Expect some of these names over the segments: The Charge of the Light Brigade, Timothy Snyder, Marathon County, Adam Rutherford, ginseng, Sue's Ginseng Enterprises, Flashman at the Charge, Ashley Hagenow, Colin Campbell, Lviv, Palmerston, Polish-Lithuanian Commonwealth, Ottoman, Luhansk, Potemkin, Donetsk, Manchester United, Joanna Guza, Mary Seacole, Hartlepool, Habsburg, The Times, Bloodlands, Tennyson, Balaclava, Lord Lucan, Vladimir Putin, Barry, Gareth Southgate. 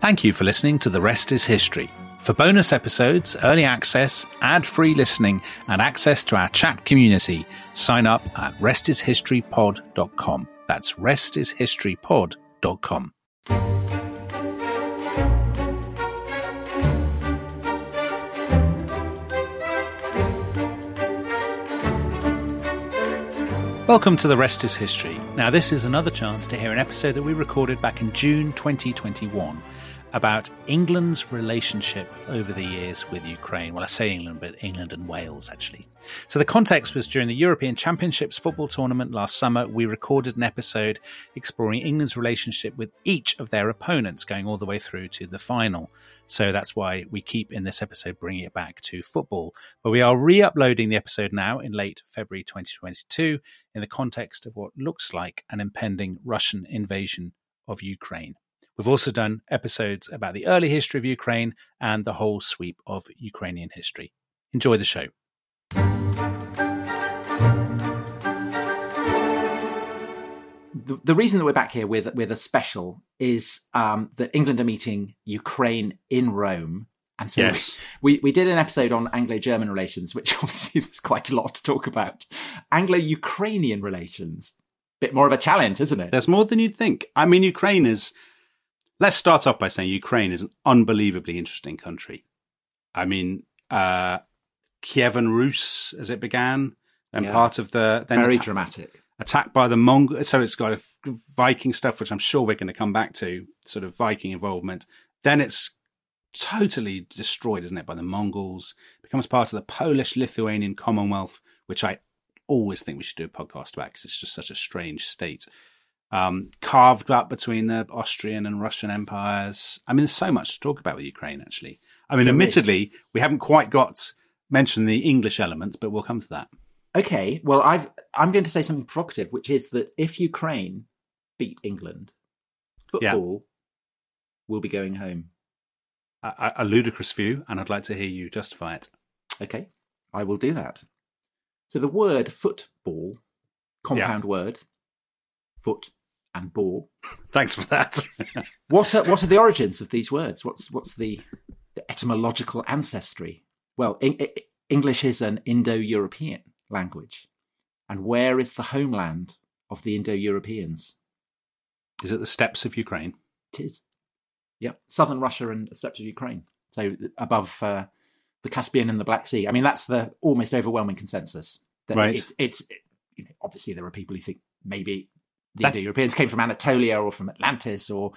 Thank you for listening to The Rest is History. For bonus episodes, early access, ad-free listening, and access to our chat community, sign up at restishistorypod.com. That's restishistorypod.com. Welcome to The Rest is History. Now, this is another chance to hear an episode that we recorded back in June 2021 about England's relationship over the years with Ukraine. Well, I say England, but England and Wales, actually. So the context was during the European Championships football tournament last summer. We recorded an episode exploring England's relationship with each of their opponents, going all the way through to the final. So that's why we keep in this episode bringing it back to football. But we are re-uploading the episode now in late February 2022 in the context of what looks like an impending Russian invasion of Ukraine. We've also done episodes about the early history of Ukraine and the whole sweep of Ukrainian history. Enjoy the show. The reason that we're back here with a special is that England are meeting Ukraine in Rome. And so yes. we did an episode on Anglo-German relations, which obviously there's quite a lot to talk about. Anglo-Ukrainian relations, bit more of a challenge, isn't it? There's more than you'd think. I mean, Ukraine is... Let's start off by saying Ukraine is an unbelievably interesting country. I mean, Kievan Rus, as it began, and part of the... Very dramatic. Attacked by the Mongols. So it's got Viking stuff, which I'm sure we're going to come back to, sort of Viking involvement. Then it's... totally destroyed, isn't it, by the Mongols. It becomes part of the Polish-Lithuanian Commonwealth, which I always think we should do a podcast about because it's just such a strange state. Carved up between the Austrian and Russian empires. I mean, there's so much to talk about with Ukraine, actually. I mean, admittedly, we haven't quite got mentioned the English element, but we'll come to that. Okay, well, I'm going to say something provocative, which is that if Ukraine beat England, football will be going home. A ludicrous view, and I'd like to hear you justify it. Okay, I will do that. So the word football, compound word, foot and ball. Thanks for that. What are the origins of these words? What's the etymological ancestry? Well, English is an Indo-European language. And where is the homeland of the Indo-Europeans? Is it the steppes of Ukraine? It is. Yep, southern Russia and the steppes of Ukraine. So above the Caspian and the Black Sea. I mean, that's the almost overwhelming consensus. That right. You know, obviously, there are people who think maybe the Indo-Europeans came from Anatolia or from Atlantis or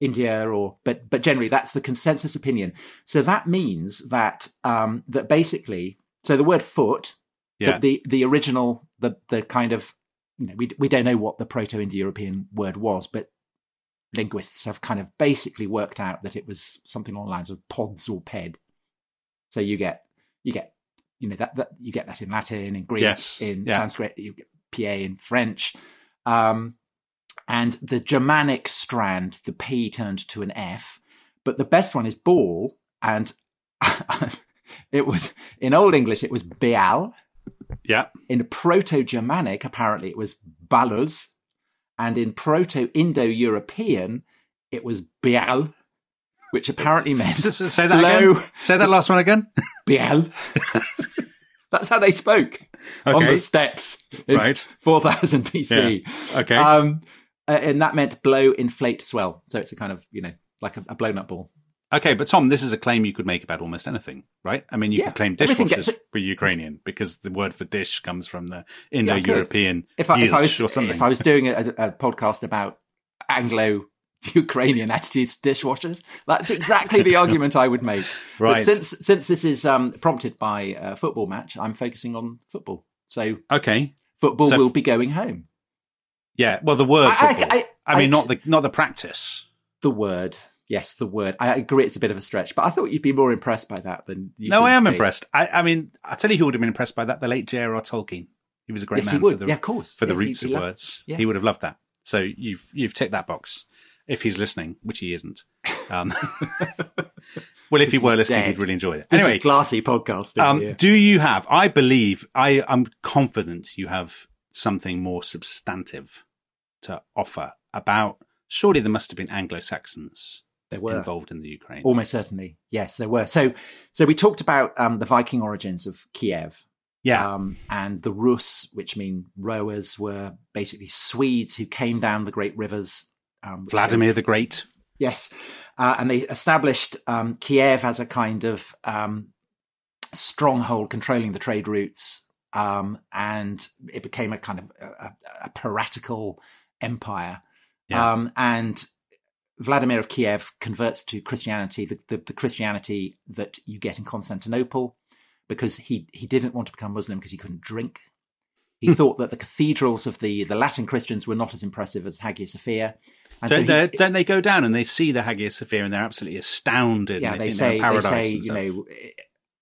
India, but generally that's the consensus opinion. So that means that that basically, so the word foot, the original, the kind of, you know, we don't know what the Proto-Indo-European word was, but linguists have kind of basically worked out that it was something along the lines of pods or ped. So you get that in Latin, in Greek, in Sanskrit, you get pa in French, and the Germanic strand, the p turned to an f. But the best one is ball, and it was in Old English it was beal. Yeah. In Proto-Germanic, apparently it was baluz. And in Proto-Indo-European, it was bial, which apparently meant... Say that blow. Again. Say that last one again. Bial. That's how they spoke on the steppes in 4000 BC. Yeah. Okay. And that meant blow, inflate, swell. So it's a kind of, you know, like a blown-up ball. Okay, but Tom, this is a claim you could make about almost anything, right? I mean, you could claim dishwashers for Ukrainian because the word for dish comes from the Indo-European dish or something. If I was doing a podcast about Anglo-Ukrainian attitudes to dishwashers, that's exactly the argument I would make. Right. But since this is prompted by a football match, I'm focusing on football. So football will be going home. Yeah, well, the word football. I mean, not the practice. The word. Yes, the word. I agree it's a bit of a stretch, but I thought you'd be more impressed by that than you. No, I am impressed. I mean, I tell you who would have been impressed by that, the late J.R.R. Tolkien. He was a great man for the roots of words. Yeah. He would have loved that. So you've ticked that box, if he's listening, which he isn't. Well, if he were listening, he'd really enjoy it. Anyway, this is classy podcasting. Do you have, I'm confident you have something more substantive to offer about, surely there must have been Anglo-Saxons There were involved in the Ukraine. Almost certainly. Yes, there were. So we talked about the Viking origins of Kiev. Yeah. And the Rus, which mean rowers, were basically Swedes who came down the great rivers. Vladimir the Great. Yes. And they established Kiev as a kind of stronghold controlling the trade routes. And it became a kind of a piratical empire. Yeah. And Vladimir of Kiev converts to Christianity, the Christianity that you get in Constantinople, because he didn't want to become Muslim because he couldn't drink. He thought that the cathedrals of the Latin Christians were not as impressive as Hagia Sophia. And don't they go down and they see the Hagia Sophia and they're absolutely astounded? Yeah, they say, you know,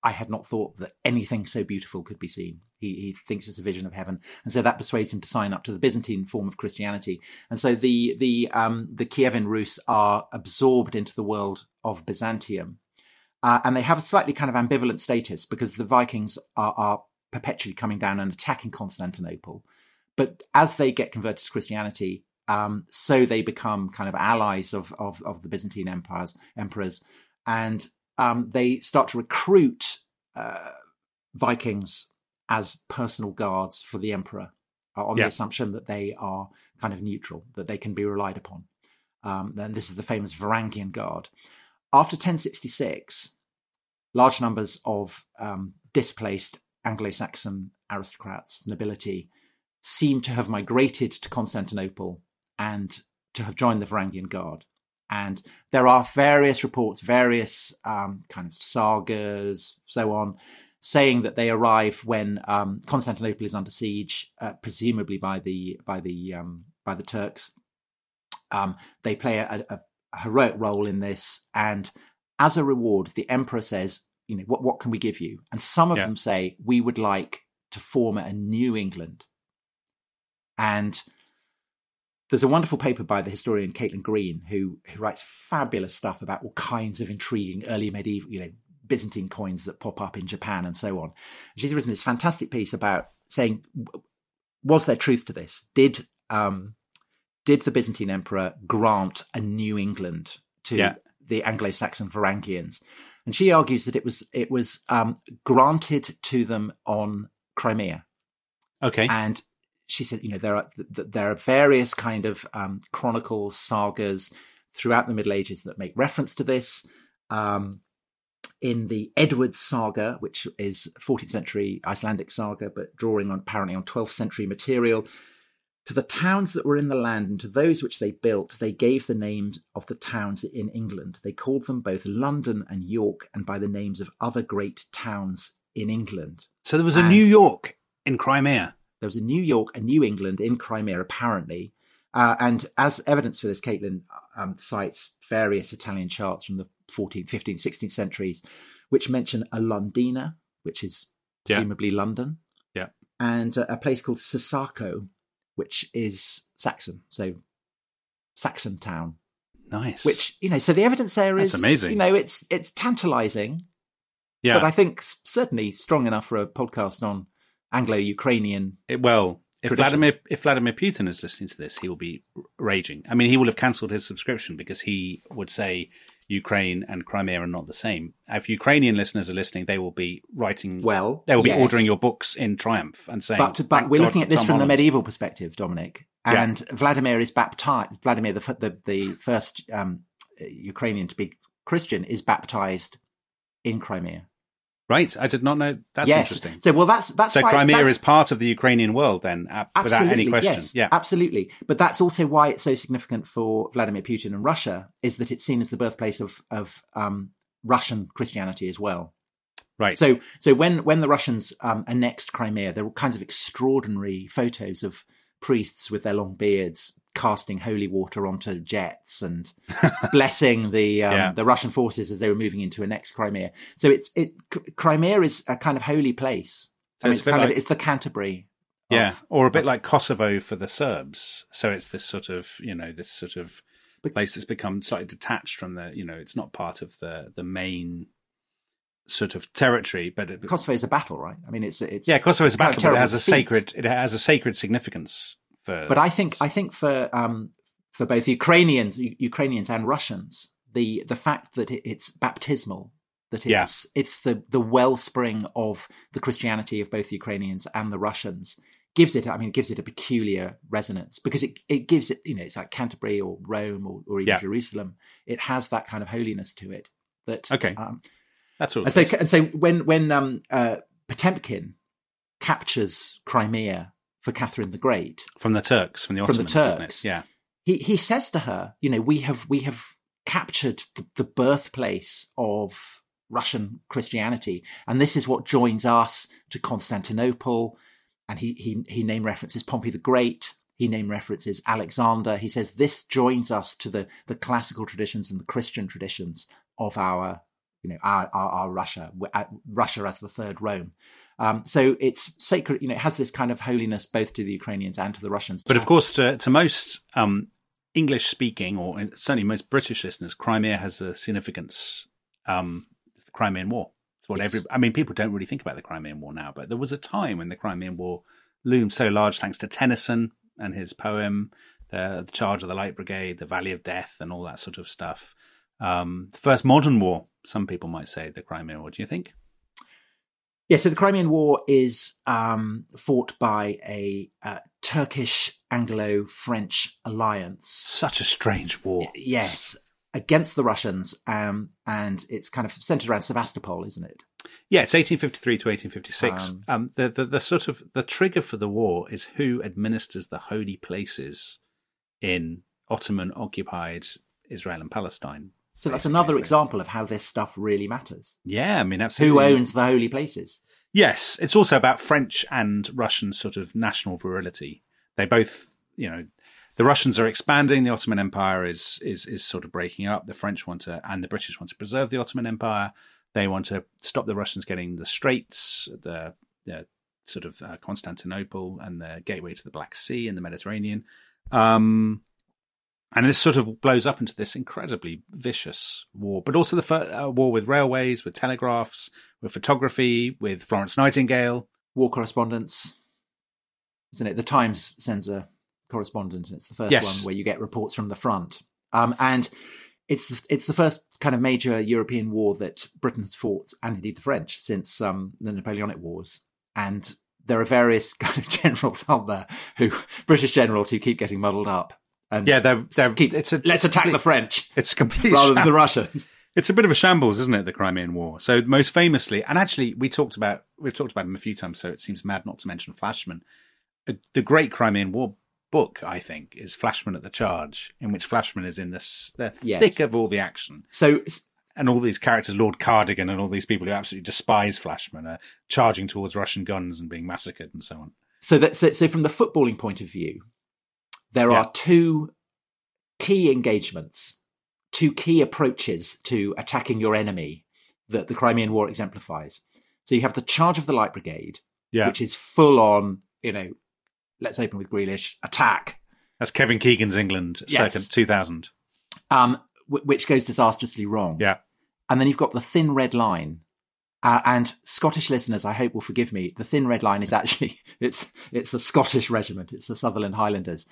I had not thought that anything so beautiful could be seen. He thinks it's a vision of heaven. And so that persuades him to sign up to the Byzantine form of Christianity. And so the Kievan Rus are absorbed into the world of Byzantium. And they have a slightly kind of ambivalent status because the Vikings are perpetually coming down and attacking Constantinople. But as they get converted to Christianity, so they become kind of allies of the Byzantine emperors. And they start to recruit Vikings as personal guards for the emperor on the assumption that they are kind of neutral, that they can be relied upon. And this is the famous Varangian Guard. After 1066, large numbers of displaced Anglo-Saxon aristocrats, nobility, seem to have migrated to Constantinople and to have joined the Varangian Guard. And there are various reports, various kind of sagas, so on, saying that they arrive when Constantinople is under siege, presumably by the Turks. They play a heroic role in this, and as a reward, the emperor says, "You know, what can we give you?" And some of them say, "We would like to form a new England." And there's a wonderful paper by the historian Caitlin Green, who writes fabulous stuff about all kinds of intriguing early medieval, you know, Byzantine coins that pop up in Japan and so on. She's written this fantastic piece about saying, was there truth to this? Did the Byzantine emperor grant a new England to the Anglo-Saxon Varangians? And she argues that it was granted to them on Crimea. Okay. And she said, you know, there are various kind of chronicles, sagas throughout the Middle Ages that make reference to this. In the Edward Saga, which is 14th century Icelandic saga, but drawing on apparently on 12th century material, to the towns that were in the land and to those which they built, they gave the names of the towns in England. They called them both London and York, and by the names of other great towns in England. So there was a New York in Crimea. There was a New York, a New England in Crimea, apparently. And as evidence for this, Caitlin cites various Italian charts from the 14th, 15th, 16th centuries, which mention a Londina, which is presumably London, and a place called Sissaco, which is Saxon, so Saxon town. Nice. Which, you know, so the evidence there is amazing. You know, it's tantalising, but I think certainly strong enough for a podcast on Anglo-Ukrainian. If Vladimir Putin is listening to this, he will be raging. I mean, he will have cancelled his subscription because he would say Ukraine and Crimea are not the same. If Ukrainian listeners are listening, they will be writing. Well, they will be ordering your books in triumph and saying. But we're looking at this from the medieval perspective, Dominic. And Vladimir is baptized. Vladimir, the first Ukrainian to be Christian, is baptized in Crimea. Right, I did not know. That's interesting. So, well, that's why Crimea is part of the Ukrainian world, then, without any question. Yes, absolutely. But that's also why it's so significant for Vladimir Putin and Russia, is that it's seen as the birthplace of Russian Christianity as well. Right. So when the Russians annexed Crimea, there were kinds of extraordinary photos of priests with their long beards casting holy water onto jets and blessing the Russian forces as they were moving into annex Crimea. So Crimea is a kind of holy place. So it's the Canterbury. Yeah, or a bit like Kosovo for the Serbs. So it's this sort of, you know, place that's become slightly detached from the, you know, it's not part of the main sort of territory, but Kosovo is a battle, right? I mean, Kosovo is a battle, but it has a sacred significance. But I think for both Ukrainians and Russians, the fact that it's baptismal, that it's the wellspring of the Christianity of both the Ukrainians and the Russians, gives it, I mean, gives it a peculiar resonance, because it gives it, you know, it's like Canterbury or Rome or even Jerusalem. It has that kind of holiness to it. That that's all. And so when Potemkin captures Crimea for Catherine the Great from the Ottomans, isn't it? Yeah. He says to her, you know, we have captured the birthplace of Russian Christianity, and this is what joins us to Constantinople. And he name references Pompey the Great. He name references Alexander. He says this joins us to the classical traditions and the Christian traditions of our Russia, Russia as the third Rome. So it's sacred. You know, it has this kind of holiness both to the Ukrainians and to the Russians. But of course, to most English-speaking, or certainly most British listeners, Crimea has a significance. The Crimean War. It's what people don't really think about the Crimean War now, but there was a time when the Crimean War loomed so large, thanks to Tennyson and his poem, The Charge of the Light Brigade, The Valley of Death, and all that sort of stuff. The first modern war, some people might say, the Crimean War. Do you think? Yeah, so the Crimean War is fought by a Turkish Anglo-French alliance. Such a strange war. Yes, against the Russians, and it's kind of centered around Sevastopol, isn't it? Yeah, it's 1853 to 1856. The sort of the trigger for the war is who administers the holy places in Ottoman-occupied Israel and Palestine. So that's another example of how this stuff really matters. Yeah, I mean, absolutely. Who owns the holy places? Yes, it's also about French and Russian sort of national virility. They both, you know, the Russians are expanding, the Ottoman Empire is sort of breaking up. The French and the British want to preserve the Ottoman Empire. They want to stop the Russians getting the Straits, the sort of Constantinople and the gateway to the Black Sea and the Mediterranean. And this sort of blows up into this incredibly vicious war, but also the war with railways, with telegraphs, with photography, with Florence Nightingale. War correspondence, isn't it? The Times sends a correspondent, and it's the first one where you get reports from the front. And it's the first kind of major European war that Britain's fought, and indeed the French, since the Napoleonic Wars. And there are various kind of generals, aren't there, British generals who keep getting muddled up. And let's attack the French. It's a complete rather than the Russians. It's a bit of a shambles, isn't it? The Crimean War. So most famously, and actually we've talked about him a few times, so it seems mad not to mention Flashman. The great Crimean War book, I think, is Flashman at the Charge, in which Flashman is in the thick of all the action. So, and all these characters, Lord Cardigan, and all these people who absolutely despise Flashman, are charging towards Russian guns and being massacred and so on. So from the footballing point of view, there are two key engagements, two key approaches to attacking your enemy that the Crimean War exemplifies. So you have the Charge of the Light Brigade, which is full on, you know, let's open with Grealish, attack. That's Kevin Keegan's England, circa 2000. Which goes disastrously wrong. Yeah. And then you've got the Thin Red Line. And Scottish listeners, I hope, will forgive me. The Thin Red Line is actually, it's a Scottish regiment. It's the Sutherland Highlanders.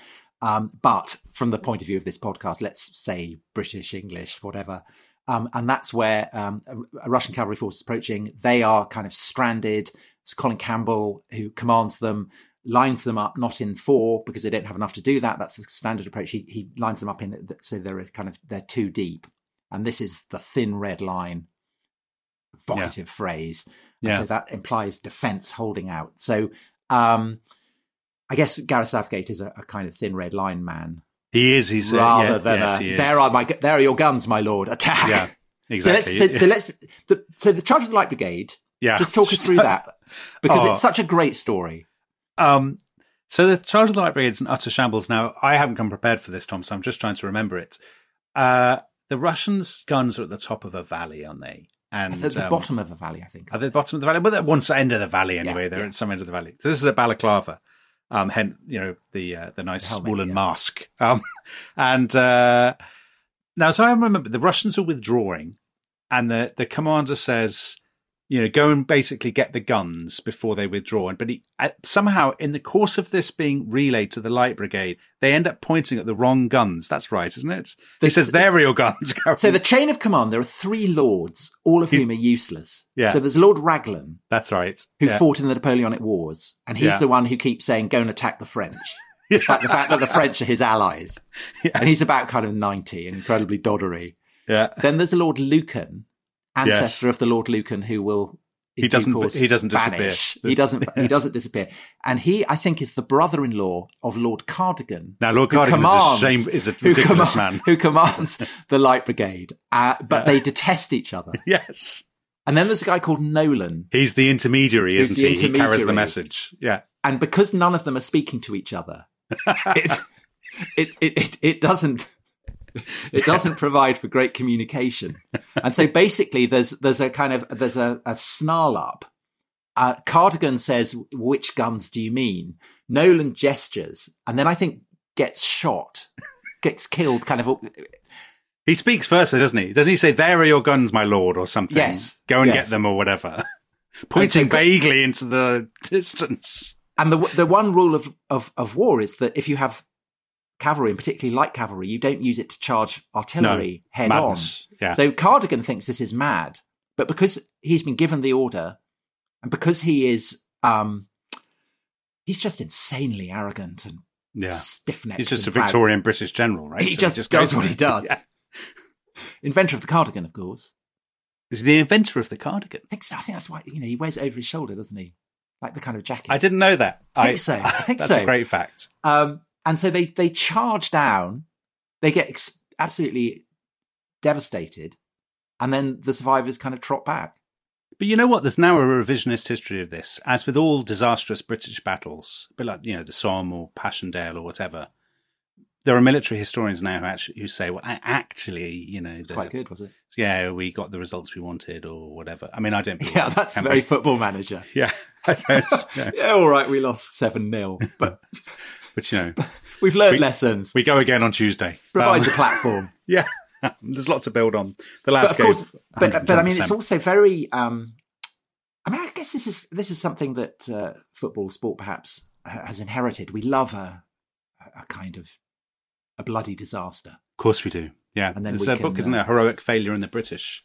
But from the point of view of this podcast, let's say British, English, whatever. And that's where a Russian cavalry force is approaching. They are kind of stranded. It's Colin Campbell who commands them, lines them up, not in four, because they don't have enough to do that. That's the standard approach. He lines them up in, so they're too deep. And this is the Thin Red Line. Evocative phrase. And so that implies defense, holding out. So I guess Gareth Southgate is a kind of Thin Red Line man. He is. He's rather than there are your guns, my lord. Attack. Yeah, exactly. So the Charge of the Light Brigade. Yeah. Just talk us through that, because it's such a great story. So the Charge of the Light Brigade is an utter shambles. Now I haven't come prepared for this, Tom, so I'm just trying to remember it. The Russians' guns are at the top of a valley, aren't they? And at the bottom of the valley, I think. At the bottom of the valley, but at one end of the valley anyway. They're at some end of the valley. So this is a balaclava, hence the nice helmet, woolen mask. Now, so I remember the Russians are withdrawing, and the commander says, you know, go and basically get the guns before they withdraw. But he, somehow, in the course of this being relayed to the Light Brigade, they end up pointing at the wrong guns. That's right, isn't it? He says they're real guns. So the chain of command, there are three lords, all of whom are useless. Yeah. So there's Lord Raglan. That's right. Who fought in the Napoleonic Wars. And he's the one who keeps saying, go and attack the French. Despite the fact that the French are his allies. Yeah. And he's about kind of 90, incredibly doddery. Yeah. Then there's Lord Lucan. Ancestor of the Lord Lucan, who will he doesn't vanish. Disappear. He doesn't disappear, and he I think is the brother-in-law of Lord Cardigan. Now Lord Cardigan is a ridiculous man who commands the Light Brigade, but they detest each other. Yes, and then there's a guy called Nolan. He's the intermediary, isn't he? He carries the message. Yeah, and because none of them are speaking to each other, it doesn't. It doesn't provide for great communication. And so basically there's a snarl up. Cardigan says, which guns do you mean? Nolan gestures and then I think gets shot, gets killed kind of. He speaks first though, doesn't he? Doesn't he say, there are your guns, my lord, or something? Yes. Go and get them or whatever. Pointing vaguely into the distance. And the one rule of war is that if you have cavalry, and particularly light cavalry, you don't use it to charge artillery head madness. On. Yeah. So Cardigan thinks this is mad, but because he's been given the order, and because he is, he's just insanely arrogant and stiff-necked. He's just a Victorian British general, right? He just does what he does. Yeah. Inventor of the cardigan, of course. Is he the inventor of the cardigan? I think that's why he wears it over his shoulder, doesn't he? Like the kind of jacket. I didn't know that. I think so. That's a great fact. And so they charge down, they get absolutely devastated, and then the survivors kind of trot back. But you know what? There's now a revisionist history of this, as with all disastrous British battles, but like the Somme or Passchendaele or whatever. There are military historians now who say, "Well, it's quite good, was it? Yeah, we got the results we wanted, or whatever." I mean, I don't. Yeah, that's very Football Manager. Yeah, I don't, no. Yeah, all right, we lost 7-0, but. But, we've learned lessons. We go again on Tuesday. Provides a platform. Yeah. There's lots to build on. The last game. But I mean, it's also very, I guess this is something that football sport perhaps has inherited. We love a kind of a bloody disaster. Of course we do. Yeah. And then there's a book, isn't there? Heroic Failure in the British.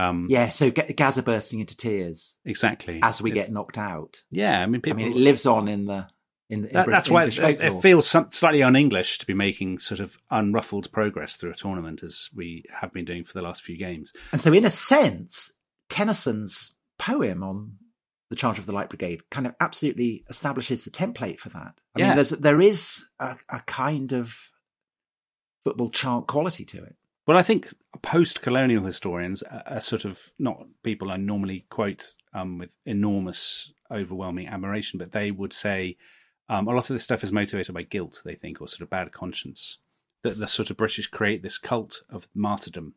So Gaza bursting into tears. Exactly. As we get knocked out. Yeah. I mean, it lives on in the. That's why it feels slightly un-English to be making sort of unruffled progress through a tournament as we have been doing for the last few games. And so in a sense, Tennyson's poem on The Charge of the Light Brigade kind of absolutely establishes the template for that. I mean, there is a kind of football chant quality to it. Well, I think post-colonial historians are sort of not people I normally quote with enormous, overwhelming admiration, but they would say... a lot of this stuff is motivated by guilt, they think, or sort of bad conscience. That the sort of British create this cult of martyrdom,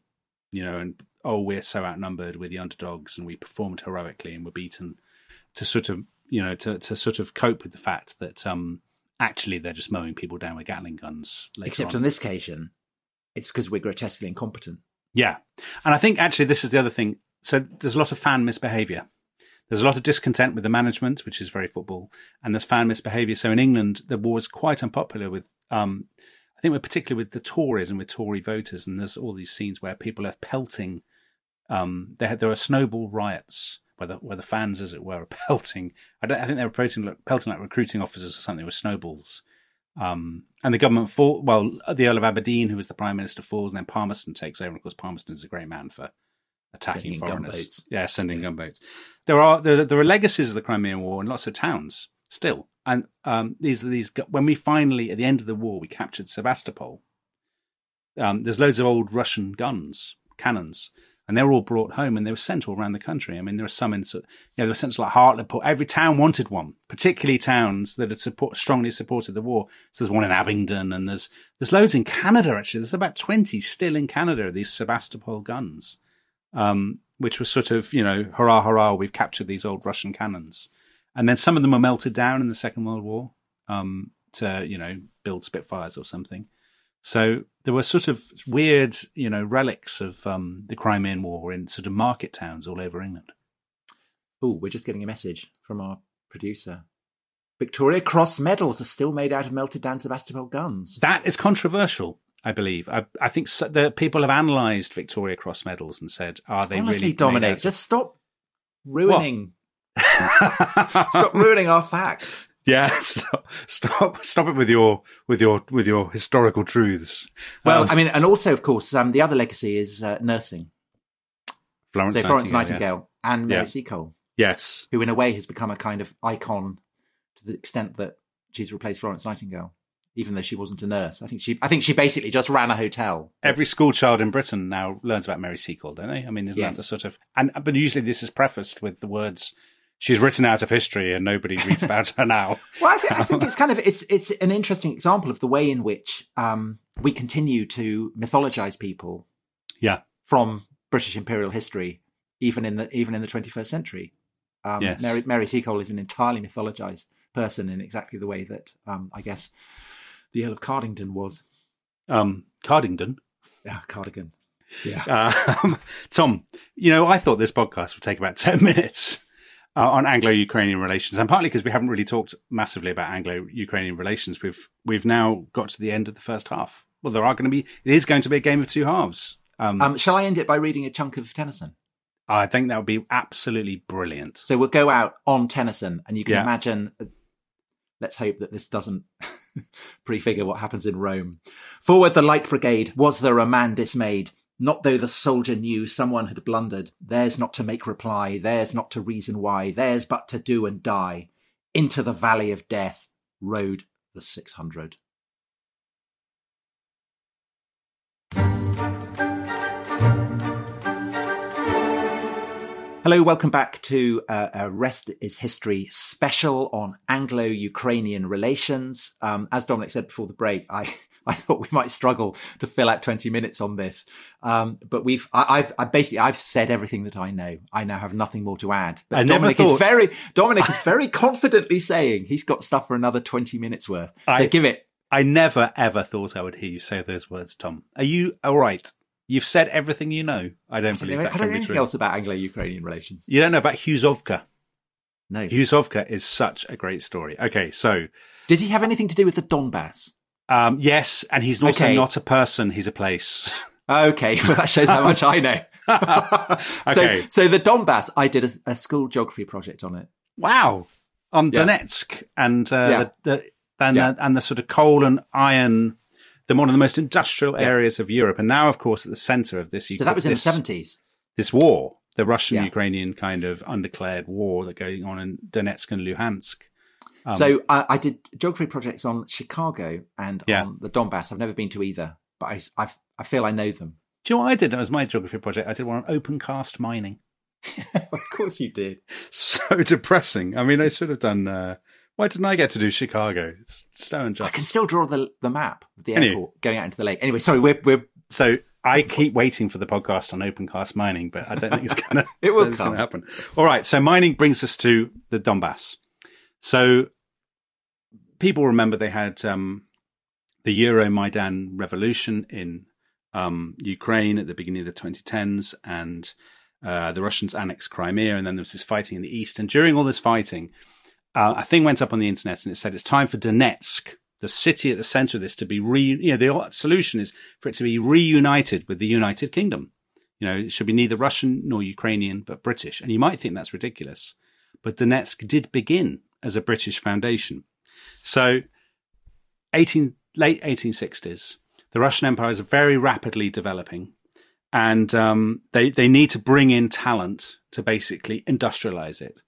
and, we're so outnumbered, we're the underdogs, and we performed heroically and were beaten to sort of, to sort of cope with the fact that actually they're just mowing people down with Gatling guns. Except on this occasion, it's because we're grotesquely incompetent. Yeah. And I think actually this is the other thing. So there's a lot of fan misbehaviour. There's a lot of discontent with the management, which is very football, and there's fan misbehaviour. So in England, the war is quite unpopular with, I think, particularly with the Tories and with Tory voters. And there's all these scenes where people are pelting. There are snowball riots where the fans, as it were, are pelting. I think they were pelting like recruiting officers or something with snowballs. And the government fought. Well, the Earl of Aberdeen, who was the Prime Minister, falls, and then Palmerston takes over. And of course, Palmerston is a great man for. Attacking foreigners. Gunboats. Yeah, sending gunboats. There are legacies of the Crimean War in lots of towns still. And when we finally, at the end of the war, we captured Sevastopol, there's loads of old Russian guns, cannons, and they were all brought home and they were sent all around the country. I mean, there were some in, they were sent to like Hartlepool. Every town wanted one, particularly towns that had strongly supported the war. So there's one in Abingdon and there's loads in Canada, actually. There's about 20 still in Canada, these Sevastopol guns. Which was sort of, hurrah, hurrah, we've captured these old Russian cannons. And then some of them were melted down in the Second World War to, build Spitfires or something. So there were sort of weird, relics of the Crimean War in sort of market towns all over England. Oh, we're just getting a message from our producer. Victoria Cross medals are still made out of melted down Sebastopol guns. That is controversial, I believe. I think so, the people have analysed Victoria Cross medals and said, are they honestly, really... Dominic, just stop ruining... Stop ruining our facts. Yeah, stop it with your historical truths. Well, I mean, and also, of course, the other legacy is nursing. Florence Nightingale and Mary Seacole. Yes. Who, in a way, has become a kind of icon to the extent that she's replaced Florence Nightingale, even though she wasn't a nurse. I think she basically just ran a hotel. Every school child in Britain now learns about Mary Seacole, don't they? I mean, isn't that the sort of... But usually this is prefaced with the words... She's written out of history and nobody reads about her now. Well, I think it's kind of, it's an interesting example of the way in which we continue to mythologize people from British imperial history, even in the 21st century. Mary Seacole is an entirely mythologized person in exactly the way that, I guess, the Earl of Cardigan was. Cardigan? Yeah, Cardigan. Yeah. Tom, you know, I thought this podcast would take about 10 minutes. On Anglo-Ukrainian relations, and partly because we haven't really talked massively about Anglo-Ukrainian relations, we've now got to the end of the first half. Well, it is going to be a game of two halves. Shall I end it by reading a chunk of Tennyson? I think that would be absolutely brilliant. So we'll go out on Tennyson, and you can imagine. Let's hope that this doesn't prefigure what happens in Rome. Forward the Light Brigade! Was there a man dismayed? Not though the soldier knew someone had blundered. Theirs not to make reply, theirs not to reason why, theirs but to do and die. Into the valley of death rode the 600. Hello, welcome back to Rest is History special on Anglo-Ukrainian relations. As Dominic said before the break, I thought we might struggle to fill out 20 minutes on this. But I've said everything that I know. I now have nothing more to add. But Dominic is very confidently saying he's got stuff for another 20 minutes worth. So give it. I never, ever thought I would hear you say those words, Tom. Are you all right? You've said everything you know. I don't know anything else about Anglo-Ukrainian relations. You don't know about Hughesovka? No. Hughesovka is such a great story. Okay, so... Did he have anything to do with the Donbass? Yes, and he's also not a person, he's a place. Okay, well that shows how much I know. Okay. So the Donbass, I did a school geography project on it. Wow. On Donetsk and the sort of coal and iron, one of the most industrial areas of Europe. And now, of course, at the centre of this... So that was in the 70s. This war, the Russian-Ukrainian kind of undeclared war that's going on in Donetsk and Luhansk. So I did geography projects on Chicago and on the Donbass. I've never been to either, but I feel I know them. Do you know what I did? That was my geography project. I did one on open cast mining. Of course you did. So depressing. I mean, I should have done... why didn't I get to do Chicago? It's so unjust. I can still draw the map of the airport going out into the lake. Anyway, sorry, we're... So I keep waiting for the podcast on open cast mining, but I don't think it's going to... It will come. Happen. All right, so mining brings us to the Donbass. So people remember they had the Euromaidan revolution in Ukraine at the beginning of the 2010s, and the Russians annexed Crimea, and then there was this fighting in the east. And during all this fighting, a thing went up on the internet, and it said it's time for Donetsk, the city at the centre of this, to be the solution is for it to be reunited with the United Kingdom. You know, it should be neither Russian nor Ukrainian, but British. And you might think that's ridiculous, but Donetsk did begin as a British foundation. So late 1860s, the Russian Empire is very rapidly developing, and they need to bring in talent to basically industrialize it.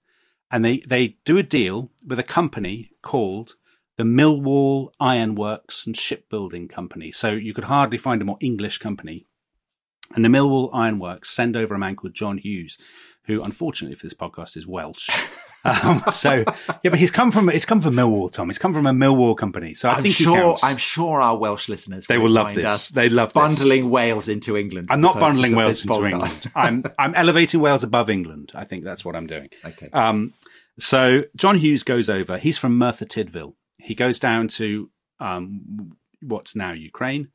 And they do a deal with a company called the Millwall Ironworks and Shipbuilding Company. So you could hardly find a more English company. And the Millwall Ironworks send over a man called John Hughes, who, unfortunately for this podcast, is Welsh. But it's come from Millwall, Tom. It's come from a Millwall company. So I'm sure our Welsh listeners will love this. They love bundling Wales into England. I'm not bundling Wales into England. I'm elevating Wales above England. I think that's what I'm doing. Okay. So John Hughes goes over. He's from Merthyr Tydfil. He goes down to what's now Ukraine,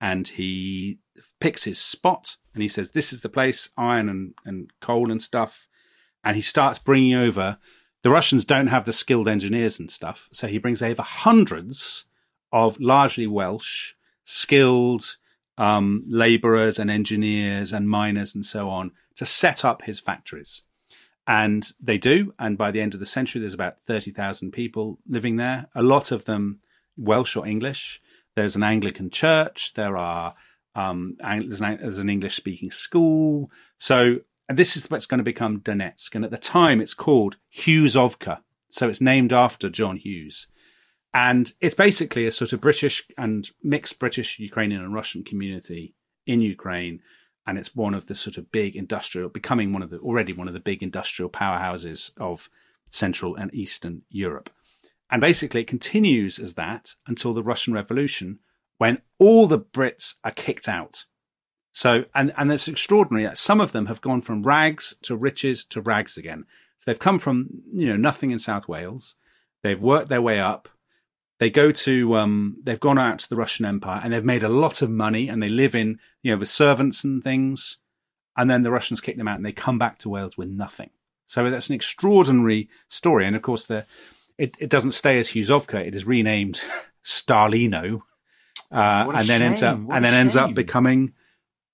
and he picks his spot, and he says, "This is the place, iron and coal and stuff." and he starts bringing over, the Russians don't have the skilled engineers and stuff, so he brings over hundreds of largely Welsh skilled labourers and engineers and miners and so on to set up his factories. And they do, and by the end of the century, there's about 30,000 people living there, a lot of them Welsh or English. There's an Anglican church, there's an English-speaking school. So this is what's going to become Donetsk. And at the time, it's called Hughesovka. So it's named after John Hughes. And it's basically a sort of British and mixed British, Ukrainian and Russian community in Ukraine. And it's one of the sort of big industrial, becoming one of the, already one of the big industrial powerhouses of Central and Eastern Europe. And basically it continues as that until the Russian Revolution, when all the Brits are kicked out. So, and it's extraordinary that some of them have gone from rags to riches to rags again. So they've come from, you know, nothing in South Wales. They've worked their way up. They go to, they've gone out to the Russian Empire and they've made a lot of money and they live in, you know, with servants and things. And then the Russians kick them out and they come back to Wales with nothing. So that's an extraordinary story. And of course, it doesn't stay as Hughesovka. It is renamed Starlino. And then ends up becoming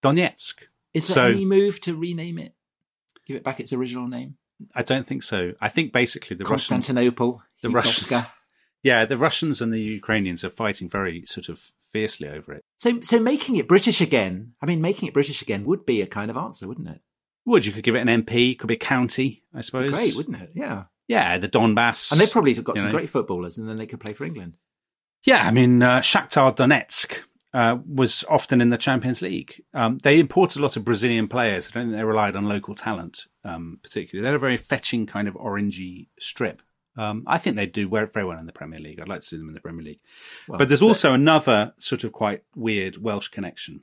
Donetsk. Is there any move to rename it? Give it back its original name? I don't think so. I think basically the Constantinople, Hughesovka. Yeah, the Russians and the Ukrainians are fighting very sort of fiercely over it. So making it British again would be a kind of answer, wouldn't it? Would. You could give it an MP, could be a county, I suppose. Great, wouldn't it? Yeah. Yeah, the Donbass. And they've probably got some great footballers and then they could play for England. Yeah, I mean, Shakhtar Donetsk was often in the Champions League. They imported a lot of Brazilian players. I don't think they relied on local talent particularly. They had a very fetching kind of orangey strip. I think they do very well in the Premier League. I'd like to see them in the Premier League. Well, but there's also another sort of quite weird Welsh connection.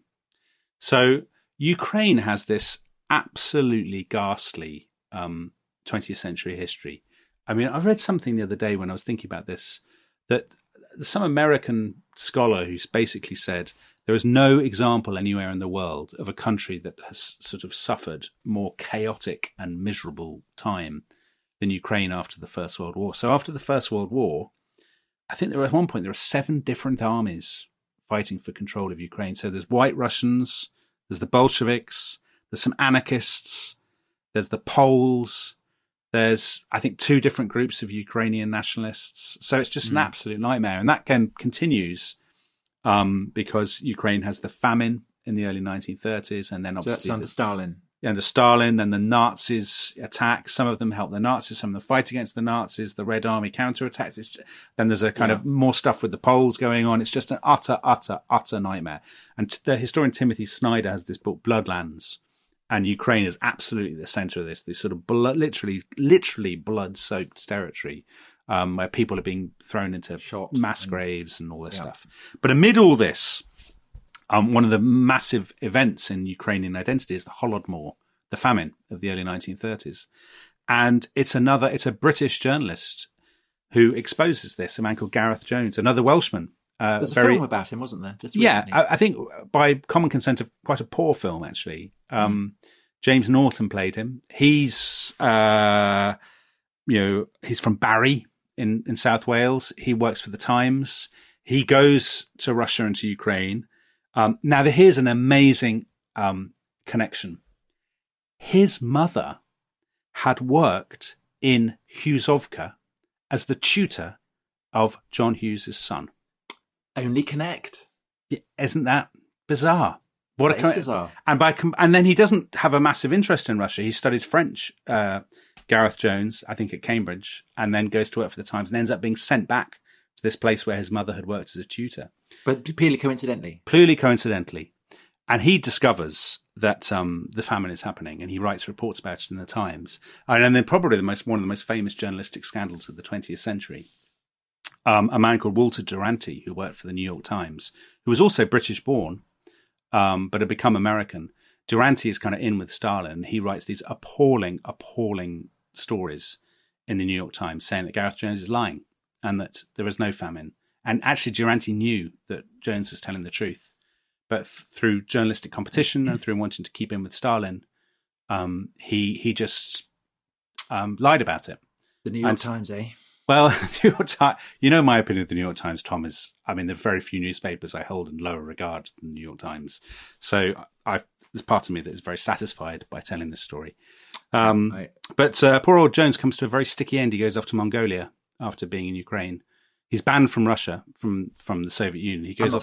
So Ukraine has this absolutely ghastly 20th century history. I mean, I read something the other day when I was thinking about this, that some American scholar who's basically said there is no example anywhere in the world of a country that has sort of suffered more chaotic and miserable time than Ukraine after the First World War. So after the First World War, I think there were, at one point there were 7 different armies fighting for control of Ukraine. So there's White Russians, there's the Bolsheviks, there's some anarchists, there's the Poles, there's, I think, 2 different groups of Ukrainian nationalists. So it's just an absolute nightmare. And that continues because Ukraine has the famine in the early 1930s. And then obviously that's under Stalin. Under Stalin, then the Nazis attack. Some of them help the Nazis. Some of them fight against the Nazis. The Red Army counterattacks. Then there's a kind of more stuff with the Poles going on. It's just an utter nightmare. And the historian Timothy Snyder has this book, Bloodlands. And Ukraine is absolutely the center of this sort of literally blood-soaked territory where people are being thrown into mass graves and all this stuff. But amid all this, one of the massive events in Ukrainian identity is the Holodomor, the famine of the early 1930s. And it's a British journalist who exposes this, a man called Gareth Jones, another Welshman. There's a film about him, wasn't there? Just recently. I think by common consent of quite a poor film, actually. James Norton played him. He's, he's from Barry in South Wales. He works for The Times. He goes to Russia and to Ukraine. Now, here's an amazing connection. His mother had worked in Hughesovka as the tutor of John Hughes's son. Only connect. Isn't that bizarre? Bizarre. And then he doesn't have a massive interest in Russia. He studies French, Gareth Jones, I think at Cambridge, and then goes to work for The Times and ends up being sent back to this place where his mother had worked as a tutor. But purely coincidentally. And he discovers that the famine is happening, and he writes reports about it in The Times. And then probably one of the most famous journalistic scandals of the 20th century. A man called Walter Duranty, who worked for the New York Times, who was also British-born, but had become American. Duranty is kind of in with Stalin. He writes these appalling stories in the New York Times saying that Gareth Jones is lying and that there is no famine. And actually, Duranty knew that Jones was telling the truth. But through journalistic competition and through wanting to keep in with Stalin, he just lied about it. The New York Times, eh? Well, New York Times. You know my opinion of the New York Times, Tom, is, I mean, there are very few newspapers I hold in lower regard than the New York Times. So there's part of me that is very satisfied by telling this story. But poor old Jones comes to a very sticky end. He goes off to Mongolia after being in Ukraine. He's banned from Russia, from the Soviet Union. He goes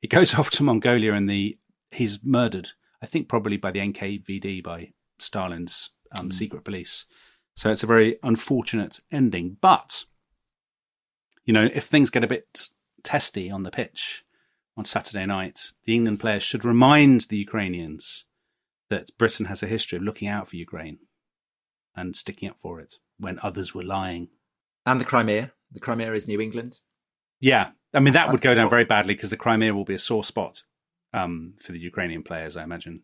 He goes off to Mongolia, and he's murdered. I think probably by the NKVD, by Stalin's secret police. So it's a very unfortunate ending. But, you know, if things get a bit testy on the pitch on Saturday night, the England players should remind the Ukrainians that Britain has a history of looking out for Ukraine and sticking up for it when others were lying. And the Crimea. The Crimea is New England. Yeah. I mean, that would go down very badly because the Crimea will be a sore spot for the Ukrainian players, I imagine.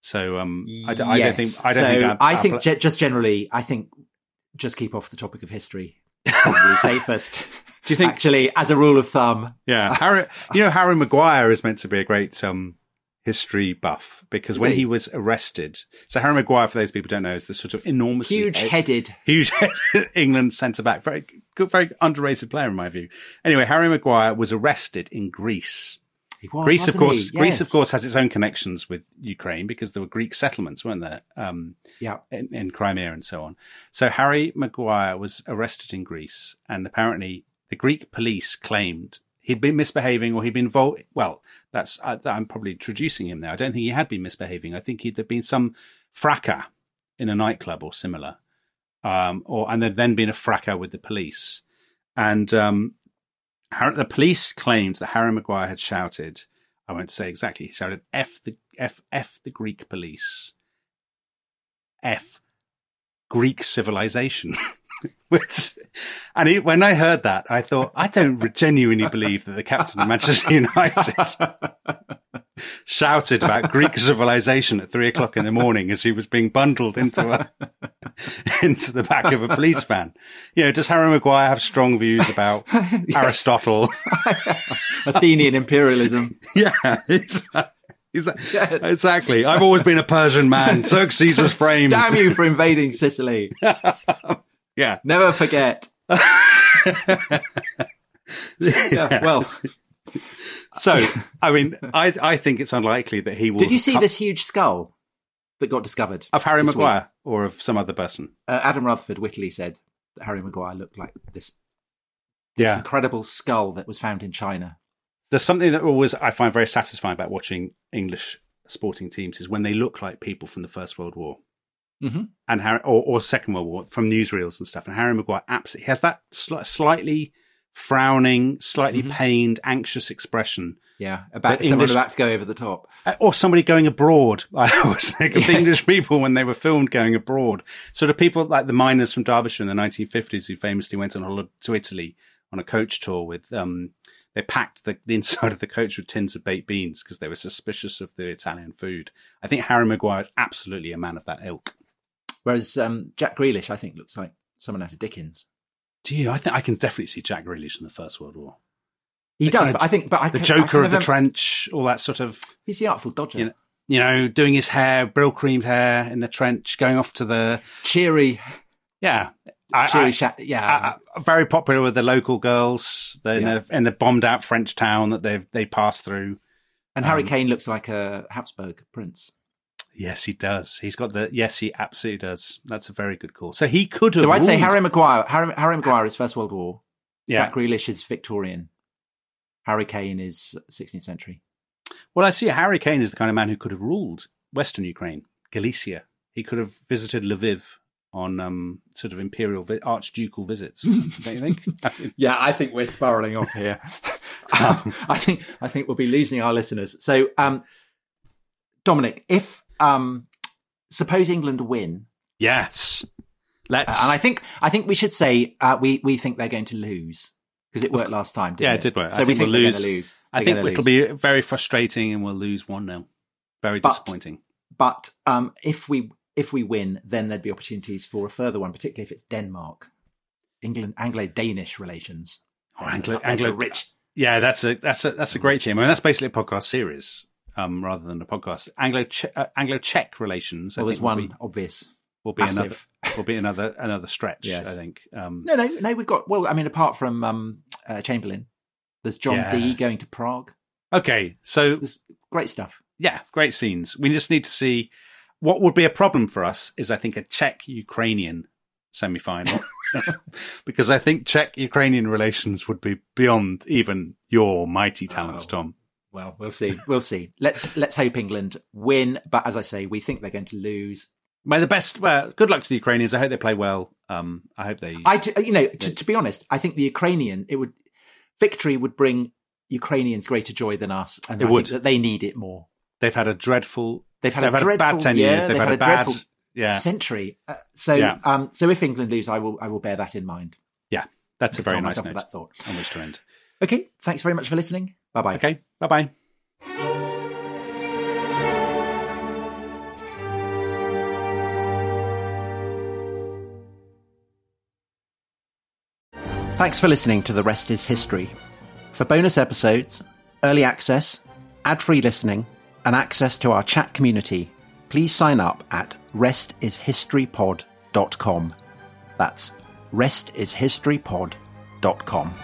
So I think just keep off the topic of history. Probably safest. Do you think actually, as a rule of thumb? Yeah, Harry Maguire is meant to be a great history buff because when he was arrested, so Harry Maguire, for those people who don't know, is the sort of enormously huge-headed England centre back, very good, very underrated player in my view. Anyway, Harry Maguire was arrested in Greece. Greece, of course, has its own connections with Ukraine because there were Greek settlements, weren't there? In Crimea and so on. So Harry Maguire was arrested in Greece, and apparently the Greek police claimed he'd been misbehaving, or he'd been involved. Well, I'm probably introducing him now. I don't think he had been misbehaving. I think there'd been some fracas in a nightclub or similar, and there'd then been a fracas with the police, and. The police claimed that Harry Maguire had shouted, I won't say exactly, he shouted, F the Greek police, F Greek civilization. When I heard that, I thought, I don't genuinely believe that the captain of Manchester United shouted about Greek civilization at 3:00 in the morning as he was being bundled into the back of a police van. You know, does Harry Maguire have strong views about Aristotle, Athenian imperialism? Yeah. Exactly. I've always been a Persian man. Xerxes was framed. Damn you for invading Sicily. Yeah. Never forget. Well. So, I mean, I think it's unlikely that he will... Did you see this huge skull that got discovered? Of Harry Maguire or of some other person? Adam Rutherford Whitley said that Harry Maguire looked like this incredible skull that was found in China. There's something that I find very satisfying about watching English sporting teams is when they look like people from the First World War. Mm-hmm. And or Second World War, from newsreels and stuff. And Harry Maguire absolutely has that slightly frowning, slightly pained, anxious expression. Yeah, about someone about to go over the top. Or somebody going abroad. I always think of English people when they were filmed going abroad. Sort of people like the miners from Derbyshire in the 1950s who famously went on holiday to Italy on a coach tour with... They packed the inside of the coach with tins of baked beans because they were suspicious of the Italian food. I think Harry Maguire is absolutely a man of that ilk. Whereas Jack Grealish, I think, looks like someone out of Dickens. Do you? I think I can definitely see Jack Grealish in the First World War. He does, but I think... the Joker of the trench, all that sort of... He's the Artful Dodger. You know, doing his hair, brill-creamed hair in the trench, going off to the... Cheery. Yeah. Very popular with the local girls in the bombed-out French town that they pass through. And Harry Kane looks like a Habsburg prince. Yes, he does. Yes, he absolutely does. That's a very good call. So he could have. So I'd say Harry Maguire is First World War. Yeah. Jack Grealish is Victorian. Harry Kane is 16th century. Well, I see Harry Kane is the kind of man who could have ruled Western Ukraine, Galicia. He could have visited Lviv on sort of imperial archducal visits or something, don't you think? Yeah, I think we're spiraling off here. I think we'll be losing our listeners. So, Dominic, if... suppose England win. Yes. Let's. And I think we should say we think they're going to lose because it worked last time, didn't it? Yeah, it did work. So we think we'll lose. They're going to lose. It'll be very frustrating and we'll lose 1-0. Very disappointing. But if we win, then there'd be opportunities for a further one, particularly if it's Denmark. England, Anglo-Danish relations. Oh, Anglo-rich. Yeah, that's a great team. I mean, that's basically a podcast series. Rather than a podcast, Anglo-Czech relations. Well, there's one obvious. Will be massive. Another will be another stretch, yes. I think. No, we've got, well, I mean, apart from Chamberlain, there's John Dee going to Prague. Okay, so... There's great stuff. Yeah, great scenes. We just need to see... What would be a problem for us is, I think, a Czech-Ukrainian semi-final. Because I think Czech-Ukrainian relations would be beyond even your mighty talents, Tom. Well, we'll see. We'll see. Let's hope England win. But as I say, we think they're going to lose. May the best. Well, good luck to the Ukrainians. I hope they play well. I hope they. To be honest, I think the Ukrainian. It would victory would bring Ukrainians greater joy than us, and it would. Think that they need it more. They've had a dreadful. They've had a bad 10 years. They've had a dreadful century. So if England lose, I will bear that in mind. Yeah, that's a very nice note. That thought on which to end. Okay, thanks very much for listening. Bye bye. Okay, bye bye. Thanks for listening to The Rest Is History. For bonus episodes, early access, ad-free listening, and access to our chat community, please sign up at restishistorypod.com. That's restishistorypod.com.